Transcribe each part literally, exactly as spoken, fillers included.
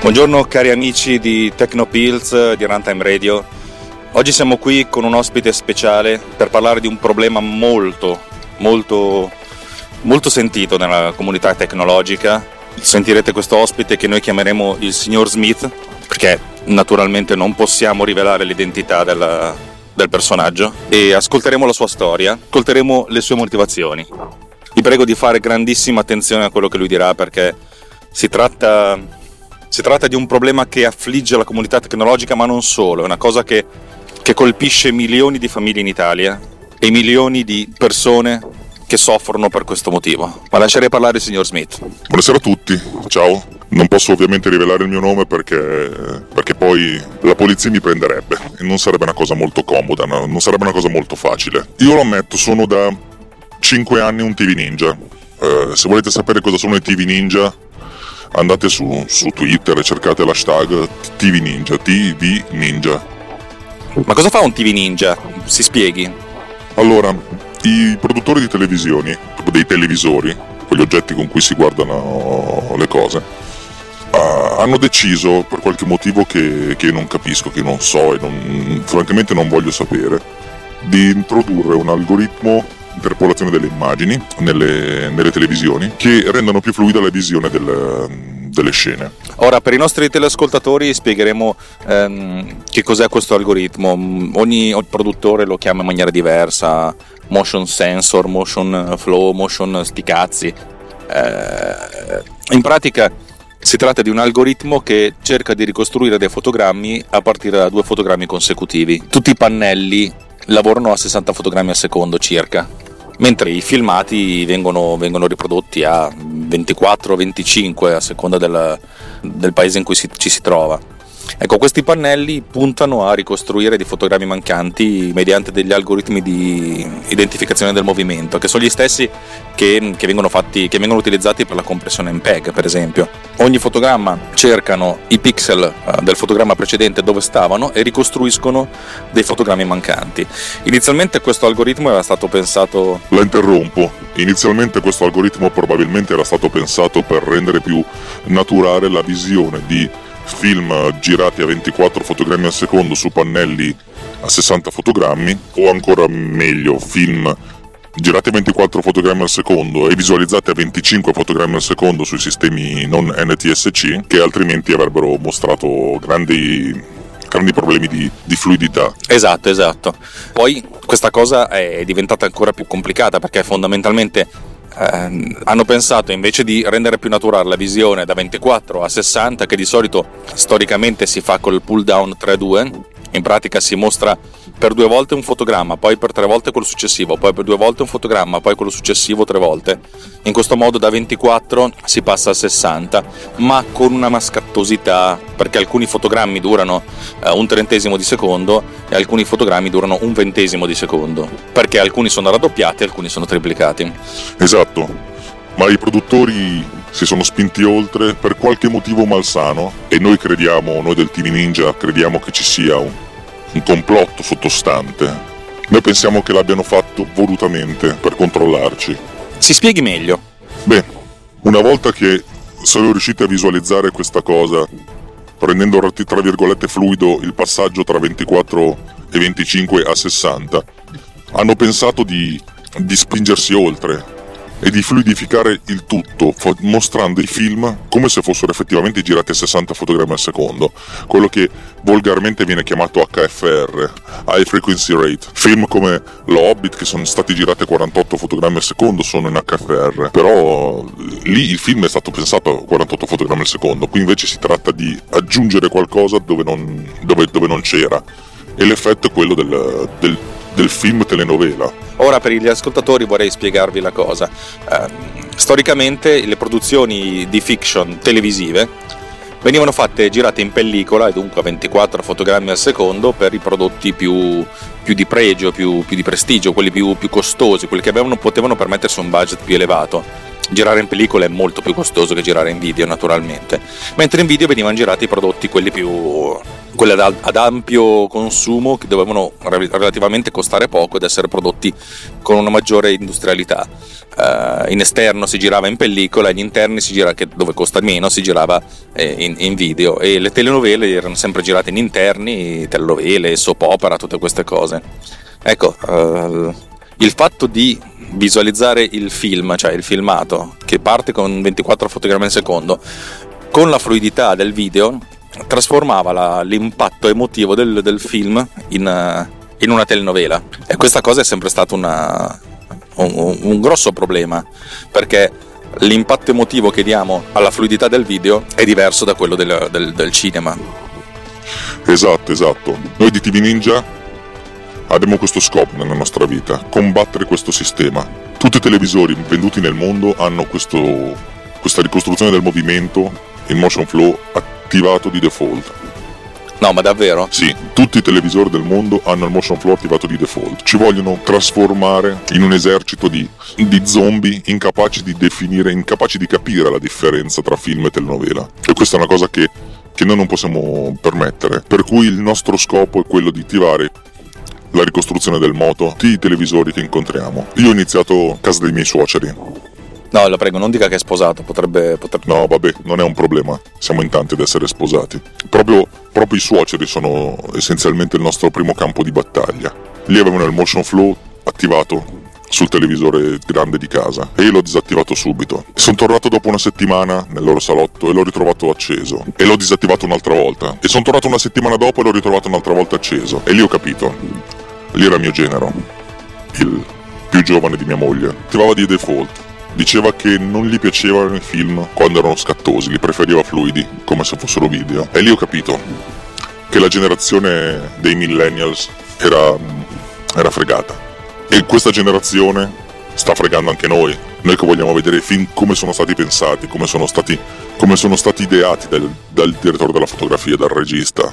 Buongiorno cari amici di TechnoPillz, di Runtime Radio. Oggi siamo qui con un ospite speciale per parlare di un problema molto, molto, molto sentito nella comunità tecnologica. Sentirete questo ospite che noi chiameremo il signor Smith, perché naturalmente non possiamo rivelare l'identità della, del personaggio, e ascolteremo la sua storia, ascolteremo le sue motivazioni. Vi prego di fare grandissima attenzione a quello che lui dirà, perché si tratta... Si tratta di un problema che affligge la comunità tecnologica, ma non solo, è una cosa che, che colpisce milioni di famiglie in Italia e milioni di persone che soffrono per questo motivo. Ma lascerei parlare il signor Smith. Buonasera a tutti, ciao. Non posso ovviamente rivelare il mio nome perché, perché poi la polizia mi prenderebbe e non sarebbe una cosa molto comoda, non sarebbe una cosa molto facile. Io lo ammetto, sono da cinque anni un T V Ninja. Eh, se volete sapere cosa sono i T V Ninja, andate su, su Twitter e cercate l'hashtag T V Ninja, T V Ninja. Ma cosa fa un T V Ninja? Si spieghi. Allora, i produttori di televisioni, dei televisori, quegli oggetti con cui si guardano le cose, uh, hanno deciso, per qualche motivo che, che non capisco, che non so e non, francamente non voglio sapere, di introdurre un algoritmo interpolazione delle immagini nelle, nelle televisioni che rendano più fluida la visione del, delle scene. Ora, per i nostri teleascoltatori spiegheremo ehm, che cos'è questo algoritmo. Ogni produttore lo chiama in maniera diversa: motion sensor, motion flow, motion sti cazzi. Eh, in pratica si tratta di un algoritmo che cerca di ricostruire dei fotogrammi a partire da due fotogrammi consecutivi. Tutti i pannelli lavorano a sessanta fotogrammi al secondo circa, mentre i filmati vengono, vengono riprodotti a ventiquattro venticinque a seconda del, del paese in cui si, ci si trova. Ecco, questi pannelli puntano a ricostruire dei fotogrammi mancanti mediante degli algoritmi di identificazione del movimento, che sono gli stessi che, che, vengono, fatti, che vengono utilizzati per la compressione M P E G, per esempio. Ogni fotogramma cercano i pixel del fotogramma precedente dove stavano e ricostruiscono dei fotogrammi mancanti. Inizialmente questo algoritmo era stato pensato... La interrompo. Inizialmente questo algoritmo probabilmente era stato pensato per rendere più naturale la visione di film girati a ventiquattro fotogrammi al secondo su pannelli a sessanta fotogrammi, o ancora meglio film girati a ventiquattro fotogrammi al secondo e visualizzati a venticinque fotogrammi al secondo sui sistemi non N T S C, che altrimenti avrebbero mostrato grandi grandi problemi di, di fluidità. Esatto, esatto. Poi questa cosa è diventata ancora più complicata, perché fondamentalmente Eh, hanno pensato, invece di rendere più naturale la visione da ventiquattro a sessanta, che di solito storicamente si fa col pull down tre due, in pratica si mostra per due volte un fotogramma, poi per tre volte quello successivo, poi per due volte un fotogramma, poi quello successivo tre volte. In questo modo da ventiquattro si passa a sessanta, ma con una mascattosità, perché alcuni fotogrammi durano eh, un trentesimo di secondo e alcuni fotogrammi durano un ventesimo di secondo, perché alcuni sono raddoppiati e alcuni sono triplicati. Esatto, ma i produttori si sono spinti oltre per qualche motivo malsano, e noi crediamo, noi del T V Ninja crediamo che ci sia un, un complotto sottostante. Noi pensiamo che l'abbiano fatto volutamente per controllarci. Si spieghi meglio. Beh, una volta che sono riusciti a visualizzare questa cosa, prendendo tra virgolette fluido il passaggio tra ventiquattro e venticinque a sessanta, hanno pensato di, di spingersi oltre e di fluidificare il tutto, mostrando i film come se fossero effettivamente girati a sessanta fotogrammi al secondo, quello che volgarmente viene chiamato H F R, High Frequency Rate. Film come Lo Hobbit, che sono stati girati a quarantotto fotogrammi al secondo, sono in H F R, però lì il film è stato pensato a quarantotto fotogrammi al secondo, qui invece si tratta di aggiungere qualcosa dove non, dove, dove non c'era, e l'effetto è quello del, del del film telenovela. Ora, per gli ascoltatori vorrei spiegarvi la cosa. Eh, storicamente le produzioni di fiction televisive venivano fatte, girate in pellicola e dunque a ventiquattro fotogrammi al secondo per i prodotti più, più di pregio, più, più di prestigio, quelli più, più costosi, quelli che avevano, potevano permettersi un budget più elevato. girare in pellicola è molto più costoso che girare in video, naturalmente, mentre in video venivano girati i prodotti quelli più quelli ad, ad ampio consumo, che dovevano relativamente costare poco ed essere prodotti con una maggiore industrialità. Uh, in esterno si girava in pellicola, in interni si girava, che dove costa meno, si girava eh, in, in video, e le telenovele erano sempre girate in interni, telenovele, soap opera, tutte queste cose. Ecco, uh, il fatto di visualizzare il film, cioè il filmato che parte con ventiquattro fotogrammi al secondo, con la fluidità del video trasformava la, l'impatto emotivo del, del film in, in una telenovela, e questa cosa è sempre stato una, un, un grosso problema, perché l'impatto emotivo che diamo alla fluidità del video è diverso da quello del, del, del cinema. Esatto, esatto. Noi di T V Ninja abbiamo questo scopo nella nostra vita, combattere questo sistema. Tutti i televisori venduti nel mondo hanno questo, questa ricostruzione del movimento, il motion flow, attivato di default. No, ma davvero? Sì, tutti i televisori del mondo hanno il motion flow attivato di default. Ci vogliono trasformare in un esercito di, di zombie incapaci di definire, incapaci di capire la differenza tra film e telenovela. E questa è una cosa che, che noi non possiamo permettere. Per cui il nostro scopo è quello di attivare la ricostruzione del moto di televisori che incontriamo. Io ho iniziato a casa dei miei suoceri. No, la prego, non dica che è sposato, potrebbe, potrebbe... No, vabbè, non è un problema, siamo in tanti ad essere sposati. Proprio, proprio i suoceri sono essenzialmente il nostro primo campo di battaglia. Lì avevano il motion flow attivato sul televisore grande di casa e io l'ho disattivato subito. Sono tornato dopo una settimana nel loro salotto e l'ho ritrovato acceso, e l'ho disattivato un'altra volta, e sono tornato una settimana dopo e l'ho ritrovato un'altra volta acceso, e lì ho capito. Lì era mio genero, il più giovane di mia moglie, attivava di default. Diceva che non gli piacevano i film quando erano scattosi, li preferiva fluidi, come se fossero video. E lì ho capito che la generazione dei millennials era, era fregata. E questa generazione sta fregando anche noi, noi che vogliamo vedere i film come sono stati pensati, come sono stati, come sono stati ideati dal, dal direttore della fotografia, dal regista,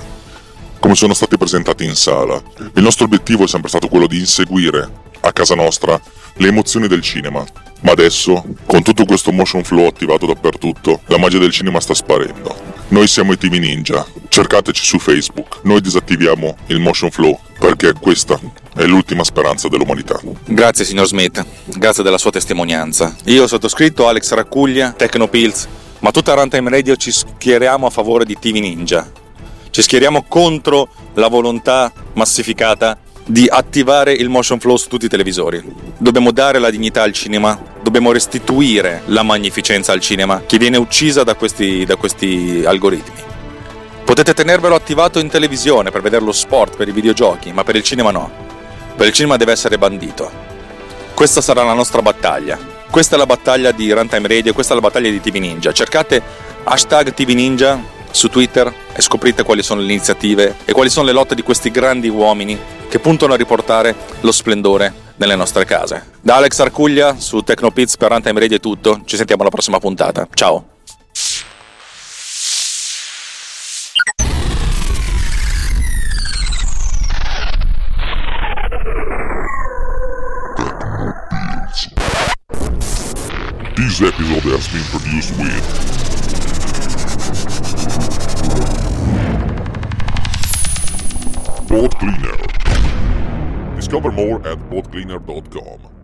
come sono stati presentati in sala. Il nostro obiettivo è sempre stato quello di inseguire a casa nostra le emozioni del cinema, ma adesso, con tutto questo motion flow attivato dappertutto, la magia del cinema sta sparendo. Noi siamo i T V Ninja, cercateci su Facebook, noi disattiviamo il motion flow, perché questa è l'ultima speranza dell'umanità. Grazie signor Smith, grazie della sua testimonianza. Io ho sottoscritto Alex Raccuglia, TechnoPillz, ma tutta Runtime Radio ci schieriamo a favore di T V Ninja. Ci schieriamo contro la volontà massificata di attivare il motion flow su tutti i televisori. Dobbiamo dare la dignità al cinema, dobbiamo restituire la magnificenza al cinema che viene uccisa da questi, da questi algoritmi. Potete tenervelo attivato in televisione per vedere lo sport, per i videogiochi, ma per il cinema no. Per il cinema deve essere bandito. Questa sarà la nostra battaglia. Questa è la battaglia di Runtime Radio, questa è la battaglia di T V Ninja. Cercate hashtag T V Ninja su Twitter e scoprite quali sono le iniziative e quali sono le lotte di questi grandi uomini che puntano a riportare lo splendore nelle nostre case. Da Alex Raccuglia su TechnoPillz per Runtime Radio è tutto. Ci sentiamo alla prossima puntata. Ciao! This episode has been produced with Pod Cleaner. Discover more at pod cleaner dot com.